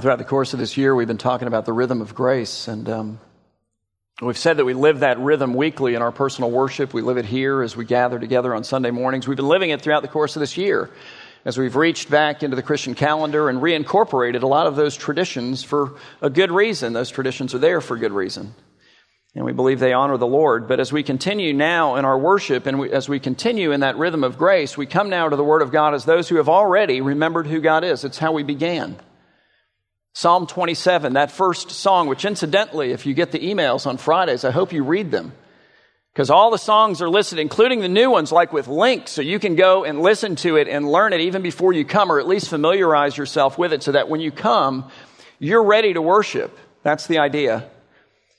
Throughout the course of this year, we've been talking about the rhythm of grace, and we've said that we live that rhythm weekly in our personal worship. We live it here as we gather together on Sunday mornings. We've been living it throughout the course of this year as we've reached back into the Christian calendar and reincorporated a lot of those traditions for a good reason. Those traditions are there for good reason, and we believe they honor the Lord. But as we continue now in our worship, and as we continue in that rhythm of grace, we come now to the Word of God as those who have already remembered who God is. It's how we began. Psalm 27, that first song, which incidentally, if you get the emails on Fridays, I hope you read them, because all the songs are listed, including the new ones, like with links, so you can go and listen to it and learn it even before you come, or at least familiarize yourself with it so that when you come, you're ready to worship. That's the idea.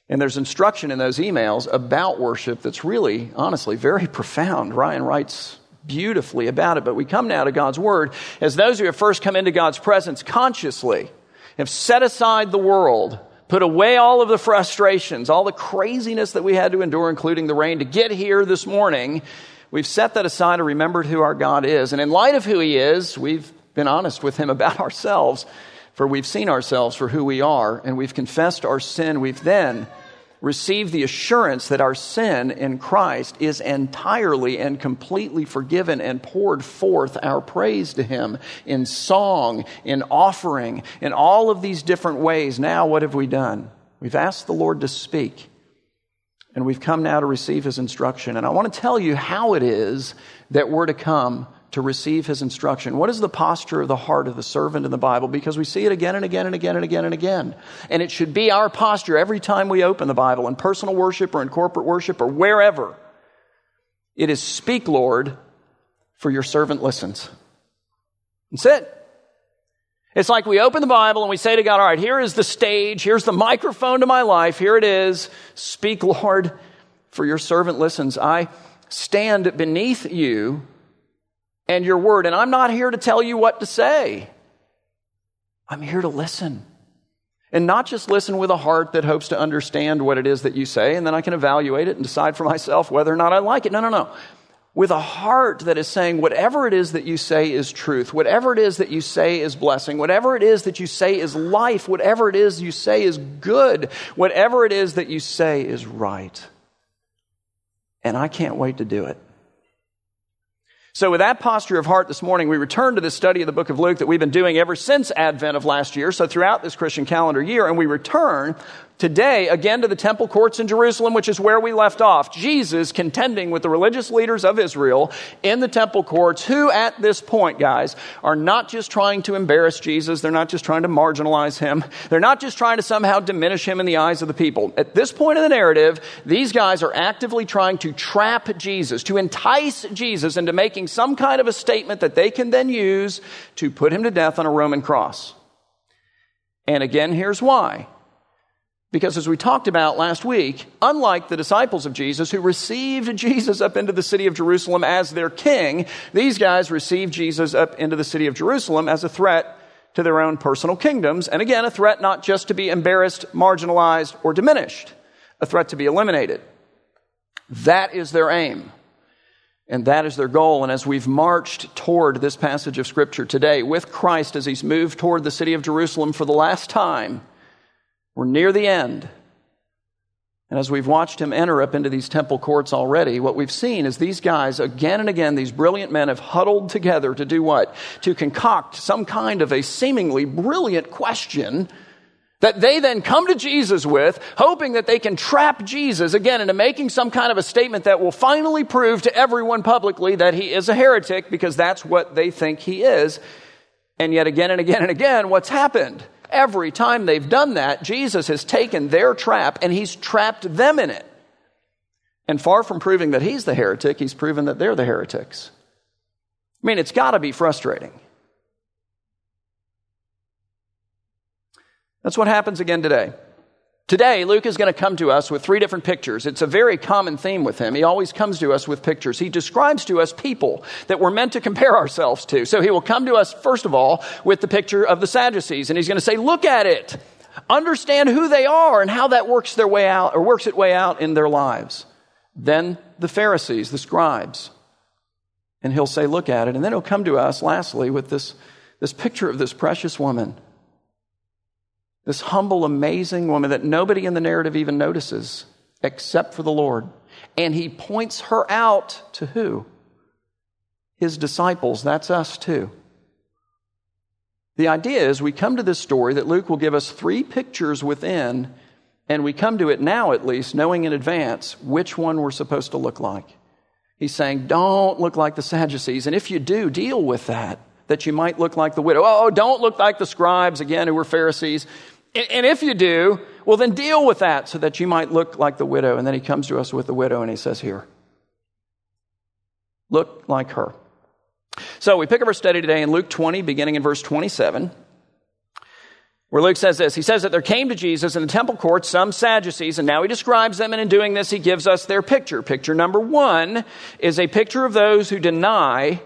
And there's instruction in those emails about worship that's really, honestly, very profound. Ryan writes beautifully about it, but we come now to God's Word as those who have first come into God's presence consciously, have set aside the world, put away all of the frustrations, all the craziness that we had to endure, including the rain, to get here this morning. We've set that aside and remembered who our God is. And in light of who He is, we've been honest with Him about ourselves, for we've seen ourselves for who we are, and we've confessed our sin. We've then received the assurance that our sin in Christ is entirely and completely forgiven, and poured forth our praise to Him in song, in offering, in all of these different ways. Now, what have we done? We've asked the Lord to speak, and we've come now to receive His instruction. And I want to tell you how it is that we're to come to receive His instruction. What is the posture of the heart of the servant in the Bible? Because we see it again and again and again and again and again. And it should be our posture every time we open the Bible, in personal worship or in corporate worship or wherever. It is, "Speak, Lord, for your servant listens." That's it. It's like we open the Bible and we say to God, all right, here is the stage, here's the microphone to my life, here it is. "Speak, Lord, for your servant listens. I stand beneath you and your word, and I'm not here to tell you what to say. I'm here to listen. And not just listen with a heart that hopes to understand what it is that you say, and then I can evaluate it and decide for myself whether or not I like it. No. With a heart that is saying, whatever it is that you say is truth, whatever it is that you say is blessing, whatever it is that you say is life, whatever it is you say is good, whatever it is that you say is right. And I can't wait to do it." So with that posture of heart this morning, we return to the study of the book of Luke that we've been doing ever since Advent of last year, so throughout this Christian calendar year, and we return today again to the temple courts in Jerusalem, which is where we left off. Jesus contending with the religious leaders of Israel in the temple courts, who at this point, guys, are not just trying to embarrass Jesus. They're not just trying to marginalize Him. They're not just trying to somehow diminish Him in the eyes of the people. At this point in the narrative, these guys are actively trying to trap Jesus, to entice Jesus into making some kind of a statement that they can then use to put Him to death on a Roman cross. And again, here's why. Because as we talked about last week, unlike the disciples of Jesus who received Jesus up into the city of Jerusalem as their king, these guys received Jesus up into the city of Jerusalem as a threat to their own personal kingdoms. And again, a threat not just to be embarrassed, marginalized, or diminished, a threat to be eliminated. That is their aim. And that is their goal. And as we've marched toward this passage of Scripture today, with Christ as He's moved toward the city of Jerusalem for the last time, we're near the end. And as we've watched Him enter up into these temple courts already, what we've seen is these guys, again and again, these brilliant men have huddled together to do what? To concoct some kind of a seemingly brilliant question that they then come to Jesus with, hoping that they can trap Jesus again into making some kind of a statement that will finally prove to everyone publicly that He is a heretic, because that's what they think He is. And yet again and again and again, what's happened? Every time they've done that, Jesus has taken their trap and He's trapped them in it. And far from proving that He's the heretic, He's proven that they're the heretics. I mean, it's got to be frustrating. That's what happens again today. Today, Luke is going to come to us with three different pictures. It's a very common theme with him. He always comes to us with pictures. He describes to us people that we're meant to compare ourselves to. So he will come to us, first of all, with the picture of the Sadducees. And he's going to say, look at it. Understand who they are and how that works their way out, or works its way out in their lives. Then the Pharisees, the scribes. And he'll say, look at it. And then he'll come to us, lastly, with this picture of this precious woman This humble, amazing woman that nobody in the narrative even notices except for the Lord. And he points her out to who? His disciples. That's us too. The idea is we come to this story that Luke will give us three pictures within, and we come to it now at least, knowing in advance which one we're supposed to look like. He's saying, don't look like the Sadducees. And if you do, deal with that, that you might look like the widow. Oh, don't look like the scribes, again, who were Pharisees. And if you do, well, then deal with that so that you might look like the widow. And then he comes to us with the widow and he says, here, look like her. So we pick up our study today in Luke 20, beginning in verse 27, where Luke says this. He says that there came to Jesus in the temple court some Sadducees, and now he describes them, and in doing this, he gives us their picture. Picture number one is a picture of those who deny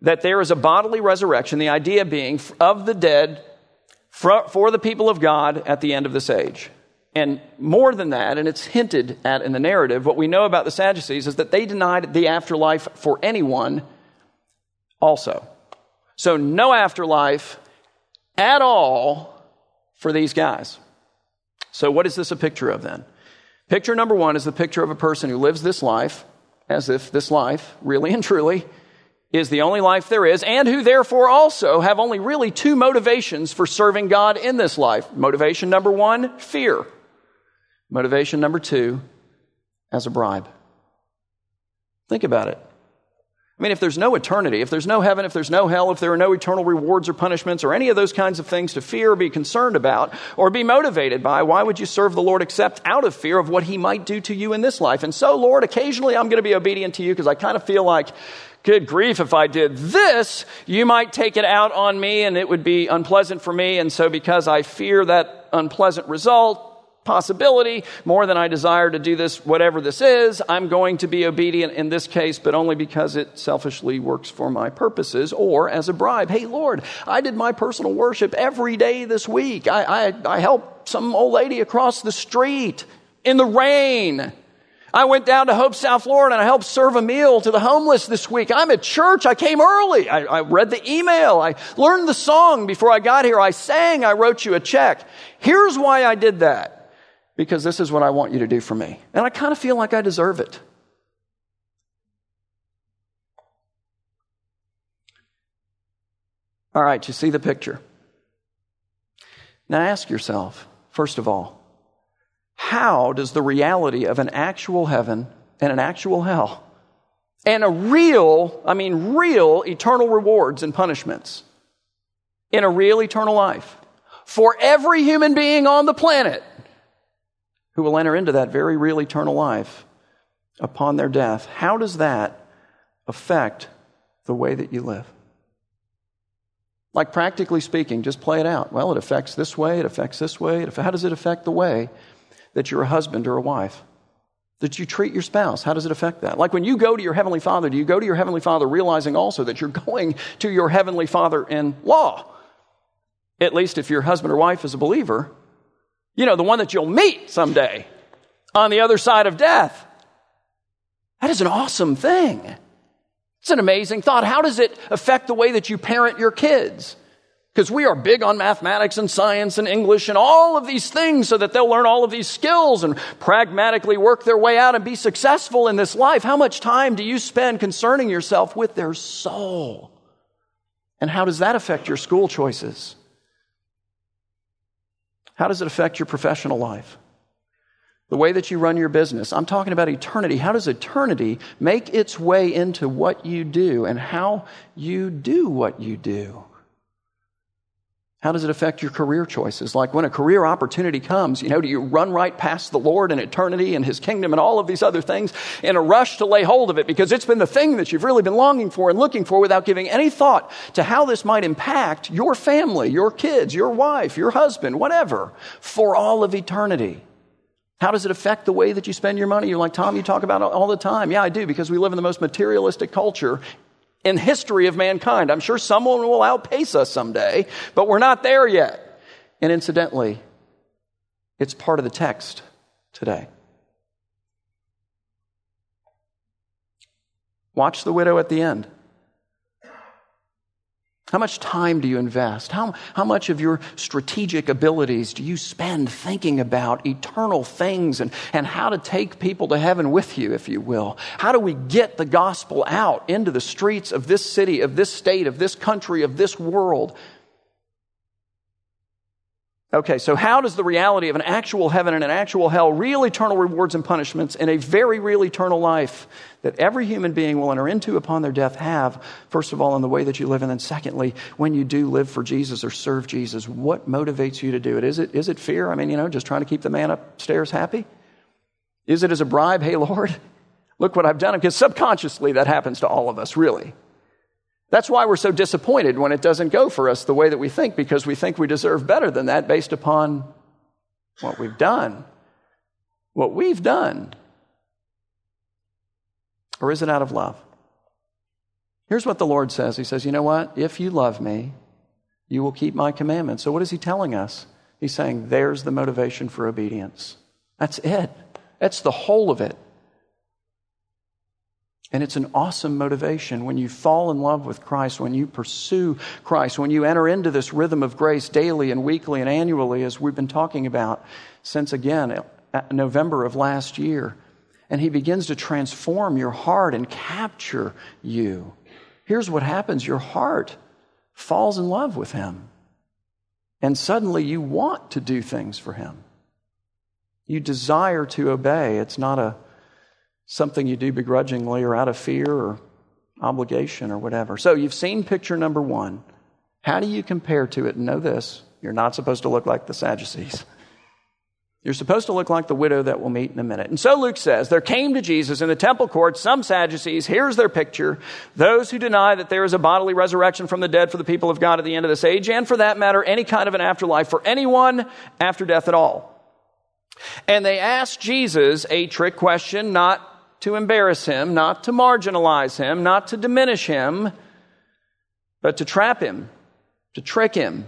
that there is a bodily resurrection, the idea being of the dead for the people of God at the end of this age. And more than that, and it's hinted at in the narrative, what we know about the Sadducees is that they denied the afterlife for anyone also. So no afterlife at all for these guys. So what is this a picture of then? Picture number one is the picture of a person who lives this life as if this life really and truly is the only life there is, and who therefore also have only really two motivations for serving God in this life. Motivation number one, fear. Motivation number two, as a bribe. Think about it. I mean, if there's no eternity, if there's no heaven, if there's no hell, if there are no eternal rewards or punishments or any of those kinds of things to fear or be concerned about or be motivated by, why would you serve the Lord except out of fear of what he might do to you in this life? And so, Lord, occasionally I'm going to be obedient to you because I kind of feel like, good grief, if I did this, you might take it out on me and it would be unpleasant for me. And so because I fear that unpleasant result, possibility, more than I desire to do this, whatever this is, I'm going to be obedient in this case, but only because it selfishly works for my purposes or as a bribe. Hey, Lord, I did my personal worship every day this week. I helped some old lady across the street in the rain. I went down to Hope, South Florida, and I helped serve a meal to the homeless this week. I'm at church. I came early. I read the email. I learned the song before I got here. I sang. I wrote you a check. Here's why I did that. Because this is what I want you to do for me. And I kind of feel like I deserve it. All right, you see the picture. Now ask yourself, first of all, how does the reality of an actual heaven and an actual hell and a real eternal rewards and punishments in a real eternal life for every human being on the planet who will enter into that very real eternal life upon their death, how does that affect the way that you live? Like practically speaking, just play it out. Well, it affects this way, it affects this way. How does it affect the way that you're a husband or a wife? That you treat your spouse, how does it affect that? Like when you go to your Heavenly Father, do you go to your Heavenly Father realizing also that you're going to your Heavenly Father in law? At least if your husband or wife is a believer, you know, the one that you'll meet someday on the other side of death. That is an awesome thing. It's an amazing thought. How does it affect the way that you parent your kids? Because we are big on mathematics and science and English and all of these things so that they'll learn all of these skills and pragmatically work their way out and be successful in this life. How much time do you spend concerning yourself with their soul? And how does that affect your school choices? How does it affect your professional life? The way that you run your business. I'm talking about eternity. How does eternity make its way into what you do and how you do what you do? How does it affect your career choices? Like when a career opportunity comes, you know, do you run right past the Lord and eternity and his kingdom and all of these other things in a rush to lay hold of it because it's been the thing that you've really been longing for and looking for without giving any thought to how this might impact your family, your kids, your wife, your husband, whatever, for all of eternity? How does it affect the way that you spend your money? You're like, Tom, you talk about it all the time. Yeah, I do, because we live in the most materialistic culture in history of mankind. I'm sure someone will outpace us someday, but we're not there yet. And incidentally, it's part of the text today. Watch the widow at the end. How much time do you invest? How much of your strategic abilities do you spend thinking about eternal things and how to take people to heaven with you, if you will? How do we get the gospel out into the streets of this city, of this state, of this country, of this world? Okay, so how does the reality of an actual heaven and an actual hell, real eternal rewards and punishments, and a very real eternal life that every human being will enter into upon their death have, first of all, in the way that you live, and then secondly, when you do live for Jesus or serve Jesus, what motivates you to do it? Is it fear? I mean, just trying to keep the man upstairs happy? Is it as a bribe? Hey, Lord, look what I've done. Because subconsciously that happens to all of us, really. That's why we're so disappointed when it doesn't go for us the way that we think, because we think we deserve better than that based upon what we've done. Or is it out of love? Here's what the Lord says. He says, you know what? If you love me, you will keep my commandments. So what is he telling us? He's saying, there's the motivation for obedience. That's it. That's the whole of it. And it's an awesome motivation when you fall in love with Christ, when you pursue Christ, when you enter into this rhythm of grace daily and weekly and annually, as we've been talking about since, again, November of last year. And he begins to transform your heart and capture you. Here's what happens. Your heart falls in love with him. And suddenly you want to do things for him. You desire to obey. It's not something you do begrudgingly or out of fear or obligation or whatever. So you've seen picture number one. How do you compare to it? Know this, you're not supposed to look like the Sadducees. You're supposed to look like the widow that we'll meet in a minute. And so Luke says, there came to Jesus in the temple court some Sadducees. Here's their picture. Those who deny that there is a bodily resurrection from the dead for the people of God at the end of this age, and for that matter, any kind of an afterlife for anyone after death at all. And they asked Jesus a trick question, not to embarrass him, not to marginalize him, not to diminish him, but to trap him, to trick him,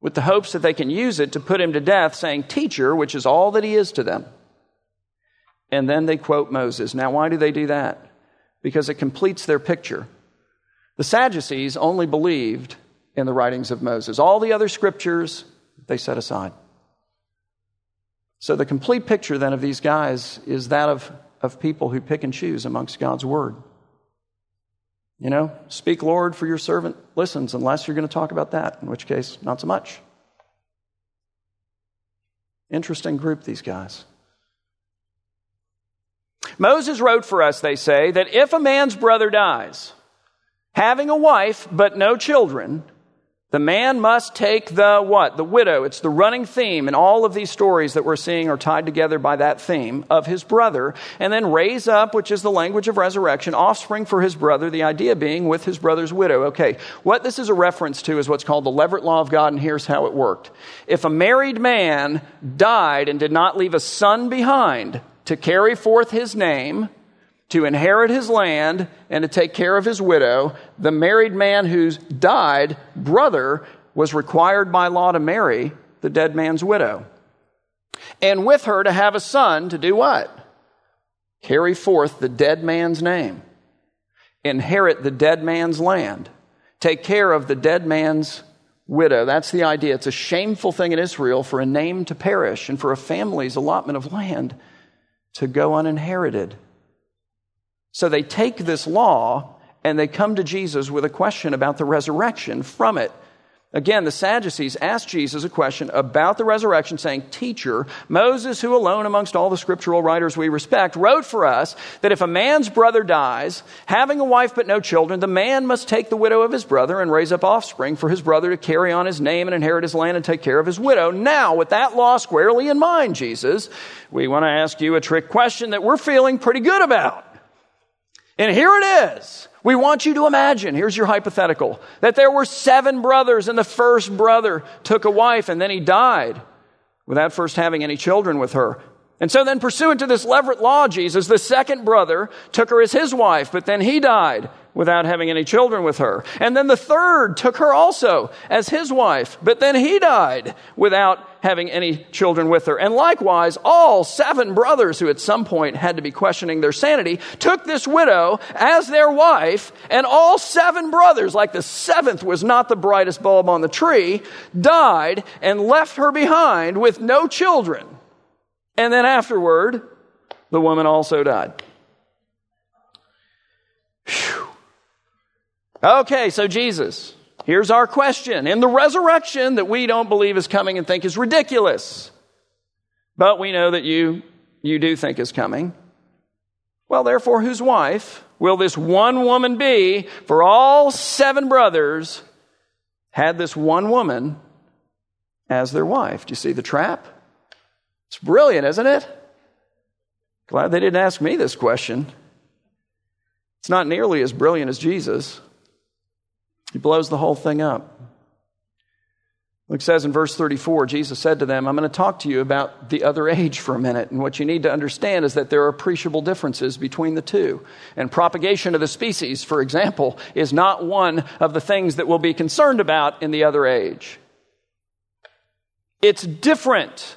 with the hopes that they can use it to put him to death, saying, teacher, which is all that he is to them. And then they quote Moses. Now, why do they do that? Because it completes their picture. The Sadducees only believed in the writings of Moses. All the other scriptures, they set aside. So the complete picture then of these guys is that of people who pick and choose amongst God's word. Speak, Lord, for your servant listens, unless you're going to talk about that, in which case, not so much. Interesting group, these guys. Moses wrote for us, they say, that if a man's brother dies, having a wife but no children, the man must take the what? The widow. It's the running theme, and all of these stories that we're seeing are tied together by that theme of his brother, and then raise up, which is the language of resurrection, offspring for his brother, the idea being with his brother's widow. Okay, what this is a reference to is what's called the Levirate Law of God, and here's how it worked. If a married man died and did not leave a son behind to carry forth his name, to inherit his land, and to take care of his widow, the married man whose died brother was required by law to marry the dead man's widow. And with her to have a son to do what? Carry forth the dead man's name, inherit the dead man's land, take care of the dead man's widow. That's the idea. It's a shameful thing in Israel for a name to perish and for a family's allotment of land to go uninherited. So they take this law and they come to Jesus with a question about the resurrection from it. Again, the Sadducees asked Jesus a question about the resurrection, saying, teacher, Moses, who alone amongst all the scriptural writers we respect, wrote for us that if a man's brother dies, having a wife but no children, the man must take the widow of his brother and raise up offspring for his brother to carry on his name and inherit his land and take care of his widow. Now, with that law squarely in mind, Jesus, we want to ask you a trick question that we're feeling pretty good about. And here it is. We want you to imagine, here's your hypothetical, that there were 7 brothers and the first brother took a wife and then he died without first having any children with her. And so then pursuant to this Levirate Law, Jesus, the second brother, took her as his wife, but then he died without having any children with her. And then the third took her also as his wife, but then he died without having any children with her. And likewise, all seven brothers who at some point had to be questioning their sanity took this widow as their wife, and all seven brothers, like the seventh was not the brightest bulb on the tree, died and left her behind with no children. And then afterward, the woman also died. Whew. Okay, so Jesus, here's our question. In the resurrection that we don't believe is coming and think is ridiculous, but we know that you do think is coming. Well, therefore, whose wife will this one woman be? For all seven brothers had this one woman as their wife. Do you see the trap? It's brilliant, isn't it? Glad they didn't ask me this question. It's not nearly as brilliant as Jesus. He blows the whole thing up. Luke says in verse 34, Jesus said to them, I'm going to talk to you about the other age for a minute. And what you need to understand is that there are appreciable differences between the two. And propagation of the species, for example, is not one of the things that we'll be concerned about in the other age. It's different.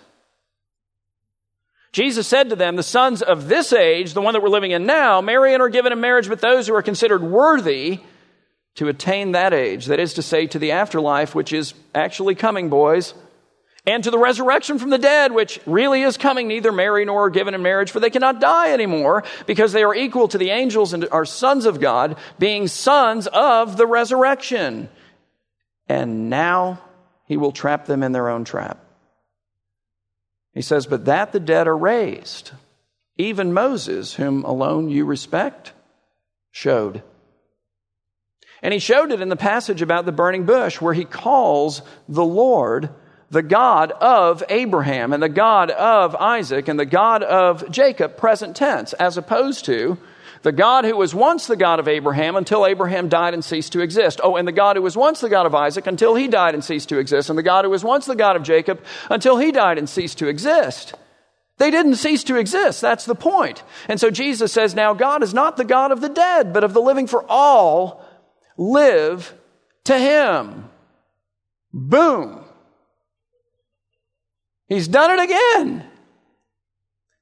Jesus said to them, the sons of this age, the one that we're living in now, marry and are given in marriage, but those who are considered worthy to attain that age, that is to say, to the afterlife, which is actually coming, boys, and to the resurrection from the dead, which really is coming, neither marry nor are given in marriage, for they cannot die anymore, because they are equal to the angels and are sons of God, being sons of the resurrection. And now he will trap them in their own trap. He says, but that the dead are raised, even Moses, whom alone you respect, showed. And he showed it in the passage about the burning bush, where he calls the Lord the God of Abraham and the God of Isaac and the God of Jacob, present tense, as opposed to the God who was once the God of Abraham until Abraham died and ceased to exist. Oh, and the God who was once the God of Isaac until he died and ceased to exist. And the God who was once the God of Jacob until he died and ceased to exist. They didn't cease to exist. That's the point. And so Jesus says, now God is not the God of the dead, but of the living, for all live to him. Boom. He's done it again.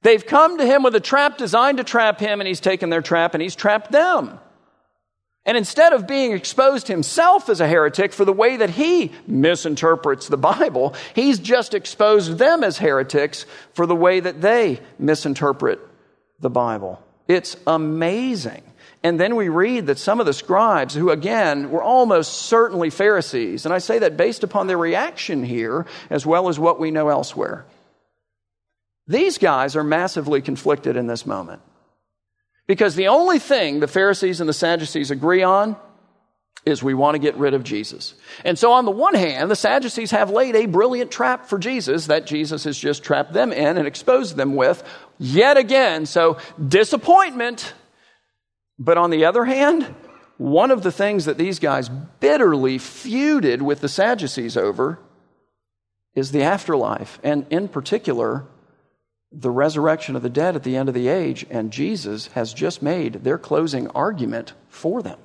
They've come to him with a trap designed to trap him, and he's taken their trap and he's trapped them. And instead of being exposed himself as a heretic for the way that he misinterprets the Bible, he's just exposed them as heretics for the way that they misinterpret the Bible. It's amazing. And then we read that some of the scribes, who again were almost certainly Pharisees, and I say that based upon their reaction here as well as what we know elsewhere. These guys are massively conflicted in this moment, because the only thing the Pharisees and the Sadducees agree on is we want to get rid of Jesus. And so on the one hand, the Sadducees have laid a brilliant trap for Jesus that Jesus has just trapped them in and exposed them with yet again. So disappointment. But on the other hand, one of the things that these guys bitterly feuded with the Sadducees over is the afterlife, and in particular, the resurrection of the dead at the end of the age, and Jesus has just made their closing argument for them.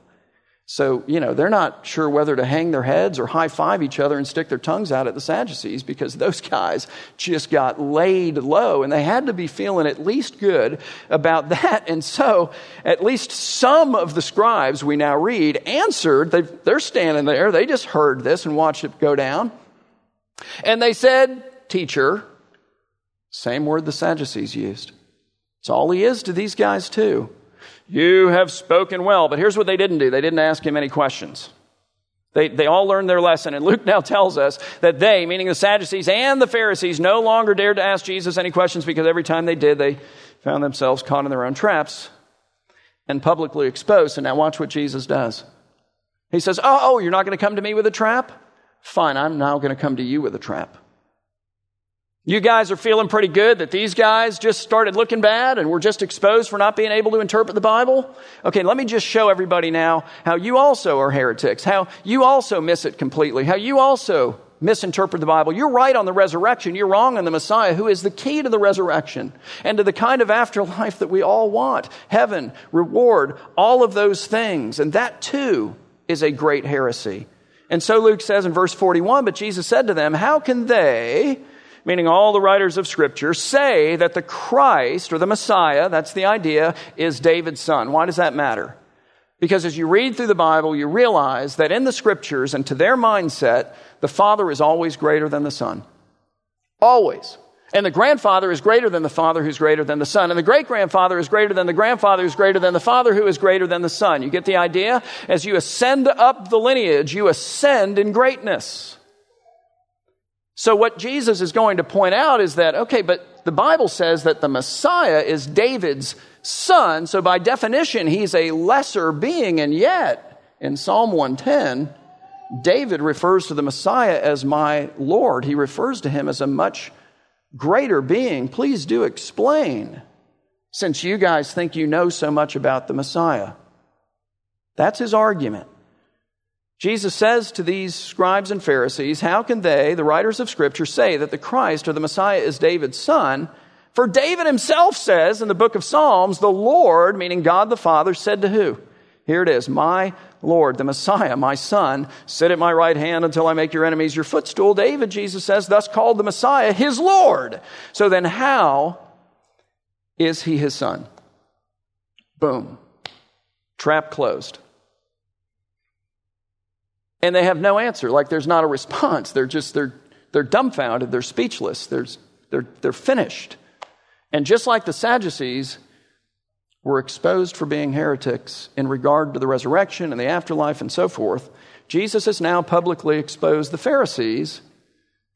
So, they're not sure whether to hang their heads or high-five each other and stick their tongues out at the Sadducees, because those guys just got laid low, and they had to be feeling at least good about that. And so, at least some of the scribes we now read answered. They're standing there. They just heard this and watched it go down. And they said, teacher. Same word the Sadducees used. It's all he is to these guys too. You have spoken well. But here's what they didn't do. They didn't ask him any questions. They all learned their lesson. And Luke now tells us that they, meaning the Sadducees and the Pharisees, no longer dared to ask Jesus any questions, because every time they did, they found themselves caught in their own traps and publicly exposed. And now watch what Jesus does. He says, oh, you're not going to come to me with a trap? Fine, I'm now going to come to you with a trap. You guys are feeling pretty good that these guys just started looking bad and were just exposed for not being able to interpret the Bible? Okay, let me just show everybody now how you also are heretics, how you also miss it completely, how you also misinterpret the Bible. You're right on the resurrection. You're wrong on the Messiah, who is the key to the resurrection and to the kind of afterlife that we all want. Heaven, reward, all of those things. And that too is a great heresy. And so Luke says in verse 41, but Jesus said to them, how can they, meaning all the writers of Scripture, say that the Christ or the Messiah, that's the idea, is David's son? Why does that matter? Because as you read through the Bible, you realize that in the Scriptures and to their mindset, the Father is always greater than the Son. Always. And the grandfather is greater than the father who's greater than the son. And the great-grandfather is greater than the grandfather who's greater than the father who is greater than the son. You get the idea? As you ascend up the lineage, you ascend in greatness. So what Jesus is going to point out is that, okay, but the Bible says that the Messiah is David's son, so by definition, he's a lesser being. And yet, in Psalm 110, David refers to the Messiah as my Lord. He refers to him as a much greater being. Please do explain, since you guys think you know so much about the Messiah. That's his argument. Jesus says to these scribes and Pharisees, how can they, the writers of Scripture, say that the Christ or the Messiah is David's son? For David himself says in the book of Psalms, the Lord, meaning God the Father, said to who? Here it is, my Lord, the Messiah, my son, sit at my right hand until I make your enemies your footstool. David, Jesus says, thus called the Messiah, his Lord. So then how is he his son? Boom. Trap closed. And they have no answer. Like there's not a response. They're dumbfounded. They're speechless. They're finished. And just like the Sadducees were exposed for being heretics in regard to the resurrection and the afterlife and so forth, Jesus has now publicly exposed the Pharisees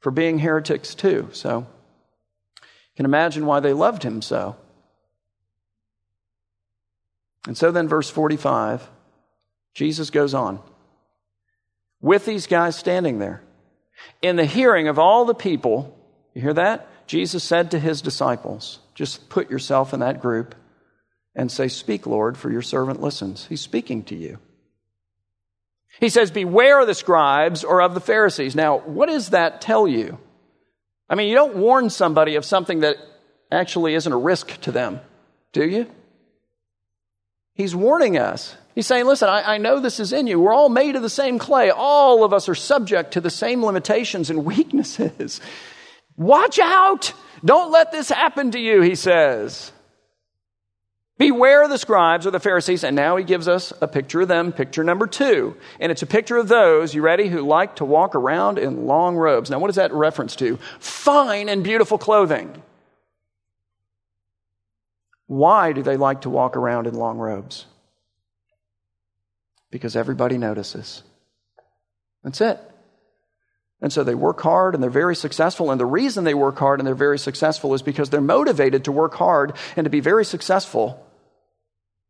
for being heretics too. So you can imagine why they loved him so. And so then verse 45, Jesus goes on. With these guys standing there, in the hearing of all the people, you hear that? Jesus said to his disciples, just put yourself in that group and say, speak, Lord, for your servant listens. He's speaking to you. He says, beware of the scribes or of the Pharisees. Now, what does that tell you? I mean, you don't warn somebody of something that actually isn't a risk to them, do you? He's warning us. He's saying, listen, I know this is in you. We're all made of the same clay. All of us are subject to the same limitations and weaknesses. Watch out. Don't let this happen to you, he says. Beware the scribes or the Pharisees. And now he gives us a picture of them, picture number two. And it's a picture of those, you ready, who like to walk around in long robes. Now, what is that reference to? Fine and beautiful clothing. Why do they like to walk around in long robes? Because everybody notices. That's it. And so they work hard and they're very successful. And the reason they work hard and they're very successful is because they're motivated to work hard and to be very successful.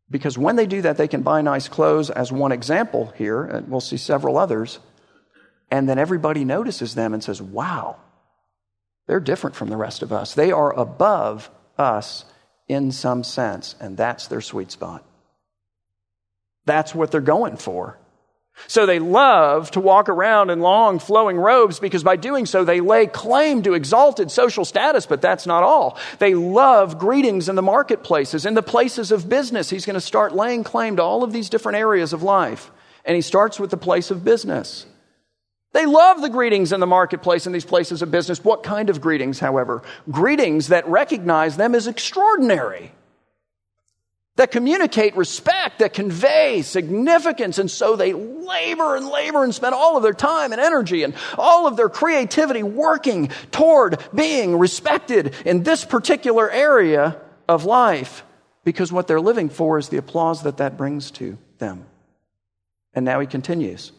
Because when they do that, they can buy nice clothes, as one example here, and we'll see several others. And then everybody notices them and says, wow, they're different from the rest of us. They are above us in some sense. And that's their sweet spot. That's what they're going for. So they love to walk around in long flowing robes because by doing so they lay claim to exalted social status, but that's not all. They love greetings in the marketplaces, in the places of business. He's going to start laying claim to all of these different areas of life. And he starts with the place of business. They love the greetings in the marketplace and these places of business. What kind of greetings, however? Greetings that recognize them as extraordinary, that communicate respect, that convey significance. And so they labor and spend all of their time and energy and all of their creativity working toward being respected in this particular area of life, because what they're living for is the applause that that brings to them. And now he continues.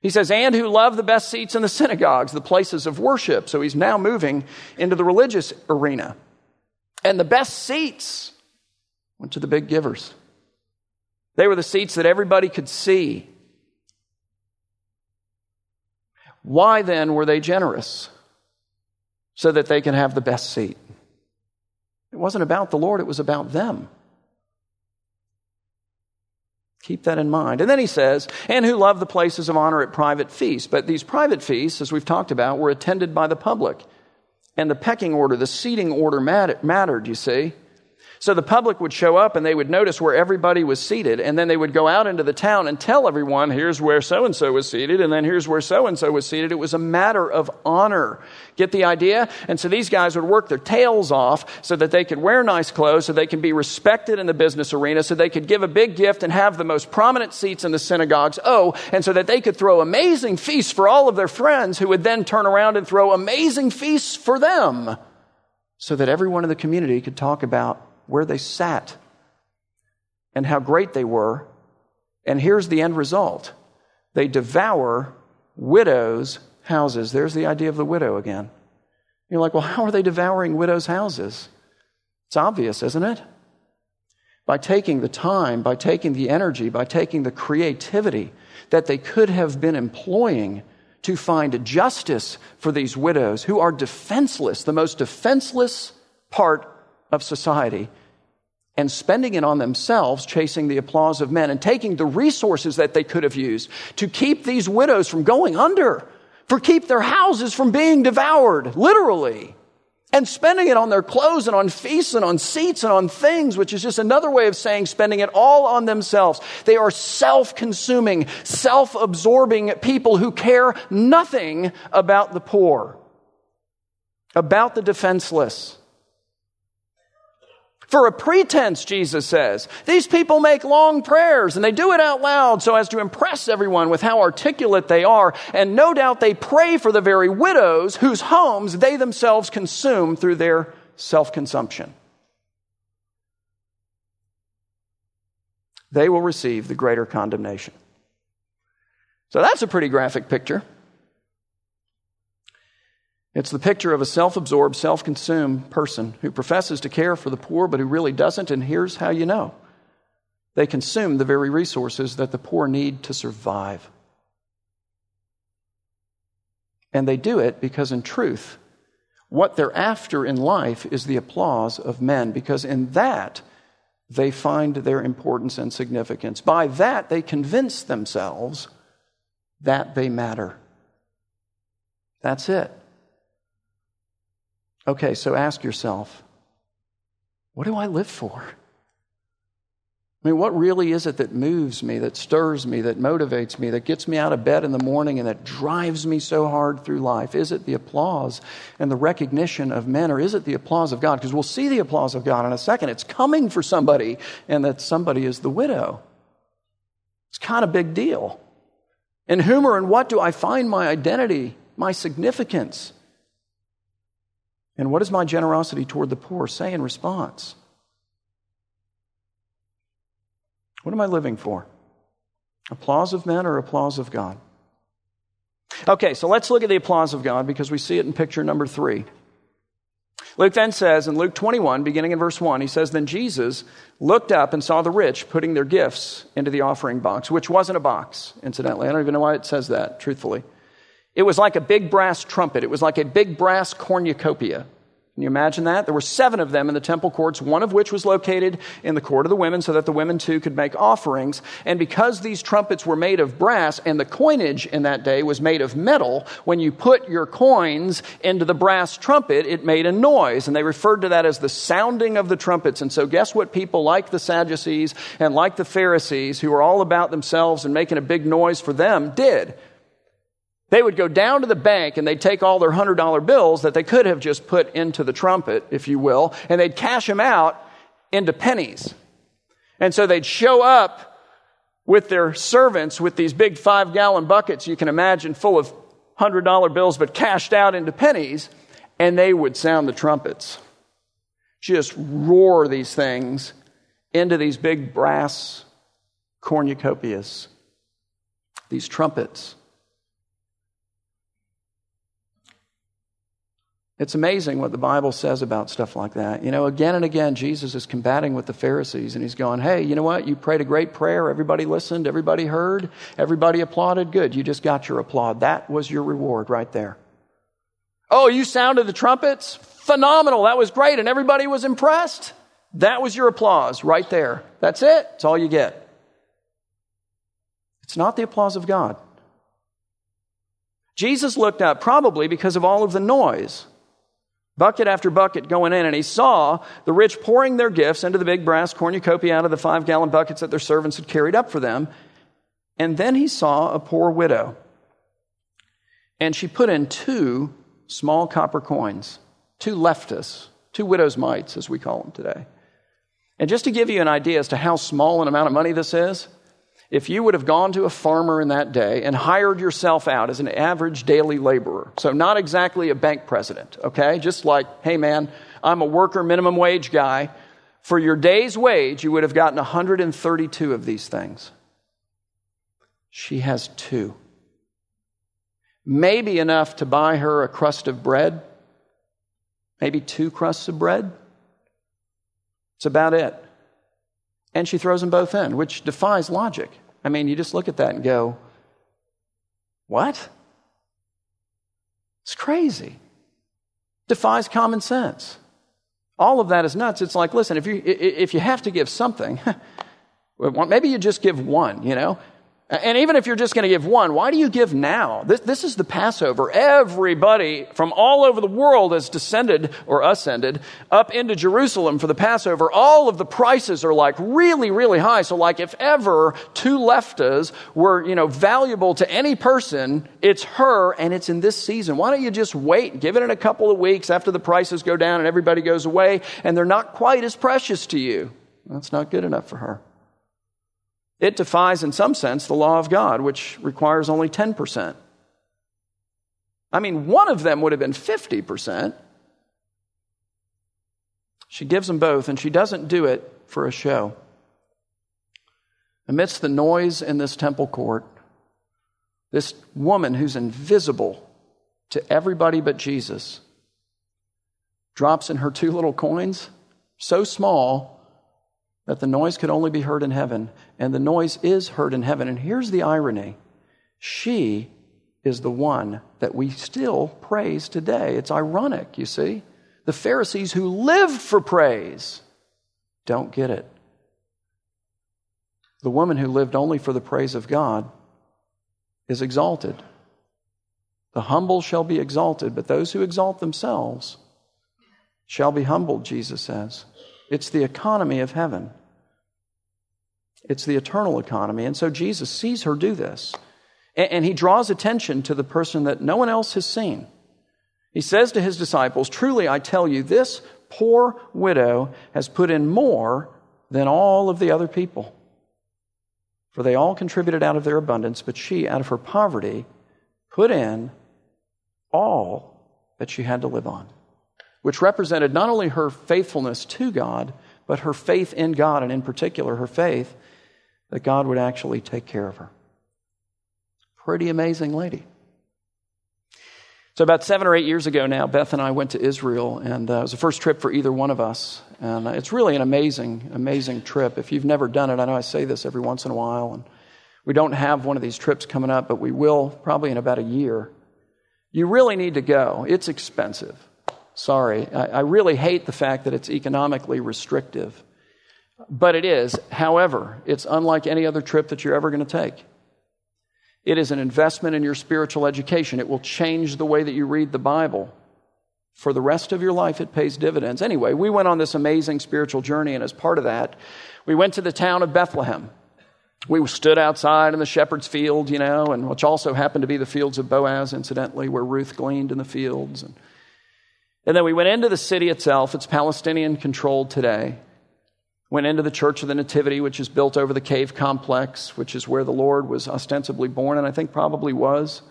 He says, and who love the best seats in the synagogues, the places of worship. So he's now moving into the religious arena. And the best seats went to the big givers. They were the seats that everybody could see. Why then were they generous? So that they could have the best seat. It wasn't about the Lord, it was about them. Keep that in mind. And then he says, and who loved the places of honor at private feasts. But these private feasts, as we've talked about, were attended by the public. And the pecking order, the seating order mattered, you see. So the public would show up and they would notice where everybody was seated. And then they would go out into the town and tell everyone, here's where so-and-so was seated. And then here's where so-and-so was seated. It was a matter of honor. Get the idea? And so these guys would work their tails off so that they could wear nice clothes, so they can be respected in the business arena, so they could give a big gift and have the most prominent seats in the synagogues. Oh, and so that they could throw amazing feasts for all of their friends, who would then turn around and throw amazing feasts for them, so that everyone in the community could talk about where they sat and how great they were. And here's the end result. They devour widows' houses. There's the idea of the widow again. You're like, well, how are they devouring widows' houses? It's obvious, isn't it? By taking the time, by taking the energy, by taking the creativity that they could have been employing to find justice for these widows who are defenseless, the most defenseless part of society, and spending it on themselves, chasing the applause of men, and taking the resources that they could have used to keep these widows from going under, for keep their houses from being devoured, literally, and spending it on their clothes and on feasts and on seats and on things, which is just another way of saying spending it all on themselves. They are self-consuming, self-absorbing people who care nothing about the poor, about the defenseless. For a pretense, Jesus says, these people make long prayers, and they do it out loud so as to impress everyone with how articulate they are. And no doubt they pray for the very widows whose homes they themselves consume through their self-consumption. They will receive the greater condemnation. So that's a pretty graphic picture. It's the picture of a self-absorbed, self-consumed person who professes to care for the poor, but who really doesn't. And here's how you know. They consume the very resources that the poor need to survive. And they do it because, in truth, what they're after in life is the applause of men, because in that they find their importance and significance. By that, they convince themselves that they matter. That's it. Okay, so ask yourself, what do I live for? I mean, what really is it that moves me, that stirs me, that motivates me, that gets me out of bed in the morning, and that drives me so hard through life? Is it the applause and the recognition of men, or is it the applause of God? Because we'll see the applause of God in a second. It's coming for somebody, and that somebody is the widow. It's kind of a big deal. In whom or in what do I find my identity, my significance? And what does my generosity toward the poor say in response? What am I living for? Applause of men or applause of God? Okay, so let's look at the applause of God, because we see it in picture number 3. Luke then says in Luke 21, beginning in verse 1, he says, then Jesus looked up and saw the rich putting their gifts into the offering box, which wasn't a box, incidentally. I don't even know why it says that, truthfully. It was like a big brass trumpet. It was like a big brass cornucopia. Can you imagine that? There were 7 of them in the temple courts, one of which was located in the court of the women, so that the women too could make offerings. And because these trumpets were made of brass, and the coinage in that day was made of metal, when you put your coins into the brass trumpet, it made a noise. And they referred to that as the sounding of the trumpets. And so guess what people like the Sadducees and like the Pharisees, who were all about themselves and making a big noise for them, did? They would go down to the bank, and they'd take all their $100 bills that they could have just put into the trumpet, if you will, and they'd cash them out into pennies. And so they'd show up with their servants with these big 5-gallon buckets, you can imagine, full of $100 bills, but cashed out into pennies, and they would sound the trumpets. Just roar these things into these big brass cornucopias, these trumpets. It's amazing what the Bible says about stuff like that. You know, again and again, Jesus is combating with the Pharisees, and he's going, hey, you know what? You prayed a great prayer. Everybody listened. Everybody heard. Everybody applauded. Good. You just got your applaud. That was your reward right there. Oh, you sounded the trumpets? Phenomenal. That was great. And everybody was impressed. That was your applause right there. That's it. That's all you get. It's not the applause of God. Jesus looked up probably because of all of the noise. Bucket after bucket going in, and he saw the rich pouring their gifts into the big brass cornucopia out of the 5-gallon buckets that their servants had carried up for them. And then he saw a poor widow, and she put in 2 small copper coins, 2 leftus, 2 widow's mites, as we call them today. And just to give you an idea as to how small an amount of money this is, if you would have gone to a farmer in that day and hired yourself out as an average daily laborer, so not exactly a bank president, okay? Just like, hey man, I'm a worker minimum wage guy. For your day's wage, you would have gotten 132 of these things. She has 2. Maybe enough to buy her a crust of bread, maybe 2 crusts of bread. It's about it. And she throws them both in, which defies logic. I mean, you just look at that and go, what? It's crazy. Defies common sense. All of that is nuts. It's like, listen, if you have to give something, maybe you just give 1, you know? And even if you're just going to give 1, why do you give now? This is the Passover. Everybody from all over the world has descended or ascended up into Jerusalem for the Passover. All of the prices are like really, really high. So like if ever 2 leftas were, valuable to any person, it's her, and it's in this season. Why don't you just wait, give it in a couple of weeks after the prices go down and everybody goes away and they're not quite as precious to you? That's not good enough for her. It defies, in some sense, the law of God, which requires only 10%. I mean, one of them would have been 50%. She gives them both, and she doesn't do it for a show. Amidst the noise in this temple court, this woman who's invisible to everybody but Jesus drops in her 2 little coins, so small that the noise could only be heard in heaven, and the noise is heard in heaven. And here's the irony. She is the one that we still praise today. It's ironic, you see. The Pharisees who lived for praise don't get it. The woman who lived only for the praise of God is exalted. The humble shall be exalted, but those who exalt themselves shall be humbled, Jesus says. It's the economy of heaven. It's the eternal economy. And so Jesus sees her do this. And he draws attention to the person that no one else has seen. He says to his disciples, "Truly I tell you, this poor widow has put in more than all of the other people. For they all contributed out of their abundance, but she, out of her poverty, put in all that she had to live on," which represented not only her faithfulness to God, but her faith in God, and in particular her faith that God would actually take care of her. Pretty amazing lady. So about 7 or 8 years ago now, Beth and I went to Israel, and it was the first trip for either one of us. And it's really an amazing, amazing trip. If you've never done it, I know I say this every once in a while, and we don't have one of these trips coming up, but we will probably in about a year. You really need to go. It's expensive. Sorry, I really hate the fact that it's economically restrictive, but it is. However, it's unlike any other trip that you're ever going to take. It is an investment in your spiritual education. It will change the way that you read the Bible. For the rest of your life, it pays dividends. Anyway, we went on this amazing spiritual journey, and as part of that, we went to the town of Bethlehem. We stood outside in the shepherd's field, and which also happened to be the fields of Boaz, incidentally, where Ruth gleaned in the fields. And then we went into the city itself. It's Palestinian-controlled today. Went into the Church of the Nativity, which is built over the cave complex, which is where the Lord was ostensibly born, and I think probably was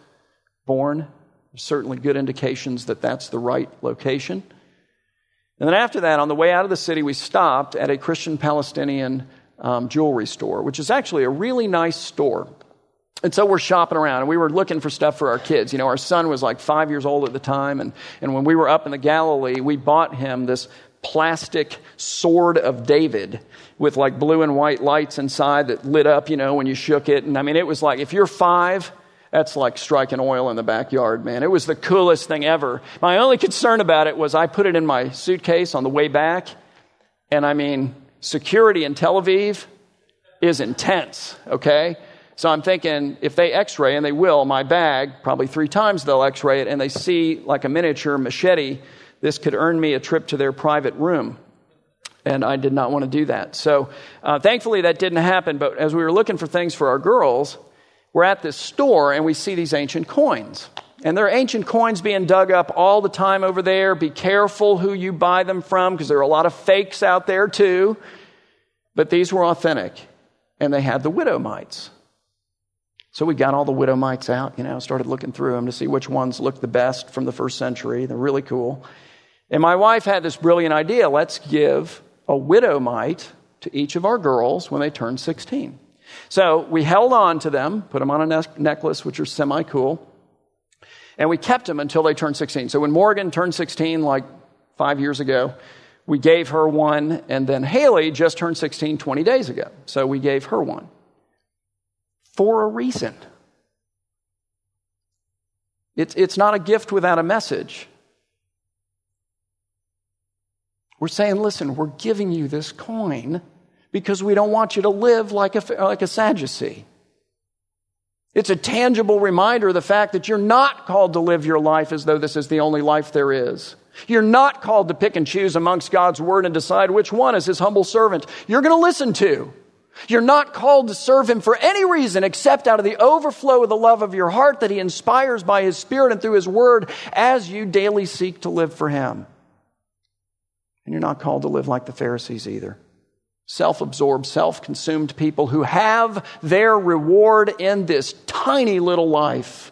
born. There's certainly good indications that that's the right location. And then after that, on the way out of the city, we stopped at a Christian Palestinian jewelry store, which is actually a really nice store. And so we're shopping around, and we were looking for stuff for our kids. Our son was like 5 years old at the time, and when we were up in the Galilee, we bought him this plastic sword of David with like blue and white lights inside that lit up, when you shook it. And I mean, it was like, if you're 5, that's like striking oil in the backyard, man. It was the coolest thing ever. My only concern about it was I put it in my suitcase on the way back, and I mean, security in Tel Aviv is intense, okay? So I'm thinking if they x-ray, and they will, my bag, probably 3 times they'll x-ray it, and they see like a miniature machete, this could earn me a trip to their private room. And I did not want to do that. So thankfully that didn't happen. But as we were looking for things for our girls, we're at this store and we see these ancient coins. And there are ancient coins being dug up all the time over there. Be careful who you buy them from, because there are a lot of fakes out there too. But these were authentic. And they had the widow mites. So we got all the widow mites out, started looking through them to see which ones looked the best from the first century. They're really cool. And my wife had this brilliant idea. Let's give a widow mite to each of our girls when they turn 16. So we held on to them, put them on a necklace, which are semi-cool, and we kept them until they turned 16. So when Morgan turned 16, like 5 years ago, we gave her one, and then Haley just turned 16 20 days ago. So we gave her one for a reason. It's not a gift without a message. We're saying, listen, we're giving you this coin because we don't want you to live like a Sadducee. It's a tangible reminder of the fact that you're not called to live your life as though this is the only life there is. You're not called to pick and choose amongst God's word and decide which one is his humble servant you're going to listen to. You're not called to serve him for any reason except out of the overflow of the love of your heart that he inspires by his Spirit and through his word as you daily seek to live for him. And you're not called to live like the Pharisees either. Self-absorbed, self-consumed people who have their reward in this tiny little life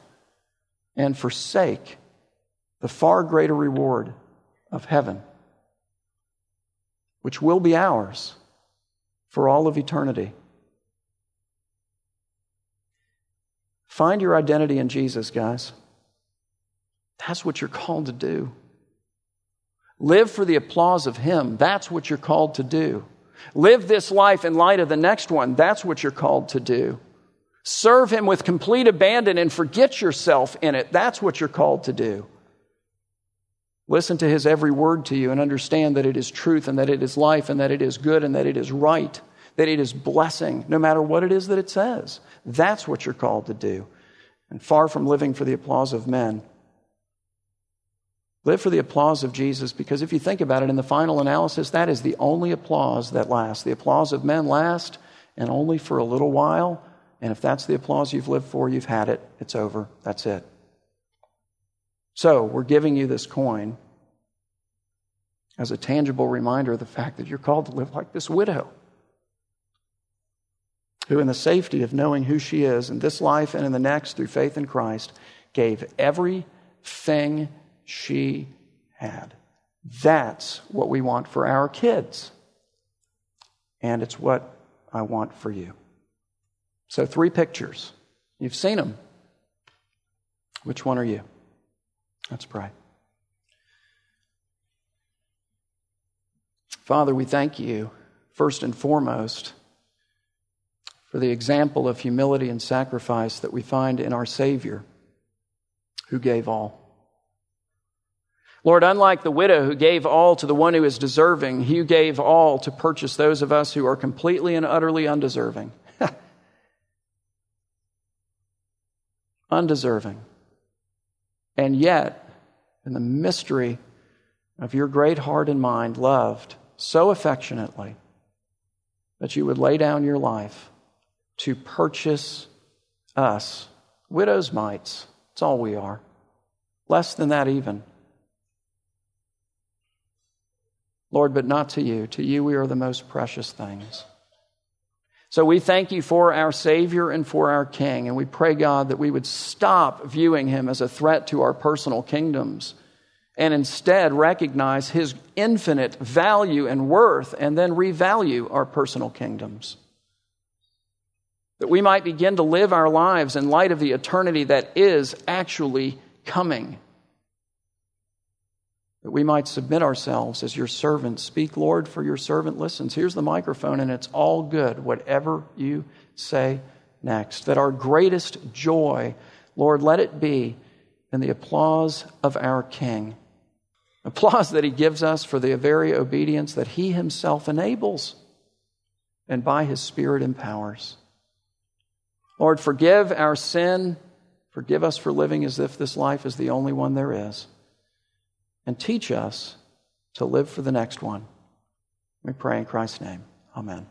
and forsake the far greater reward of heaven, which will be ours for all of eternity. Find your identity in Jesus, guys. That's what you're called to do. Live for the applause of him. That's what you're called to do. Live this life in light of the next one. That's what you're called to do. Serve him with complete abandon and forget yourself in it. That's what you're called to do. Listen to his every word to you and understand that it is truth and that it is life and that it is good and that it is right, that it is blessing, no matter what it is that it says. That's what you're called to do. And far from living for the applause of men, live for the applause of Jesus, because if you think about it, in the final analysis, that is the only applause that lasts. The applause of men lasts, and only for a little while. And if that's the applause you've lived for, you've had it. It's over. That's it. So we're giving you this coin as a tangible reminder of the fact that you're called to live like this widow, who in the safety of knowing who she is in this life and in the next through faith in Christ gave everything she had. That's what we want for our kids. And it's what I want for you. So 3 pictures. You've seen them. Which one are you? Let's pray. Father, we thank you first and foremost for the example of humility and sacrifice that we find in our Savior who gave all. Lord, unlike the widow who gave all to the one who is deserving, you gave all to purchase those of us who are completely and utterly undeserving. Undeserving. And yet, in the mystery of your great heart and mind, loved so affectionately that you would lay down your life to purchase us. Widow's mites, it's all we are. Less than that even. Lord, but not to you. To you we are the most precious things. So we thank you for our Savior and for our King, and we pray, God, that we would stop viewing him as a threat to our personal kingdoms and instead recognize his infinite value and worth and then revalue our personal kingdoms. That we might begin to live our lives in light of the eternity that is actually coming. That we might submit ourselves as your servants. Speak, Lord, for your servant listens. Here's the microphone, and it's all good, whatever you say next. That our greatest joy, Lord, let it be in the applause of our King. Applause that he gives us for the very obedience that he himself enables and by his Spirit empowers. Lord, forgive our sin. Forgive us for living as if this life is the only one there is. And teach us to live for the next one. We pray in Christ's name. Amen.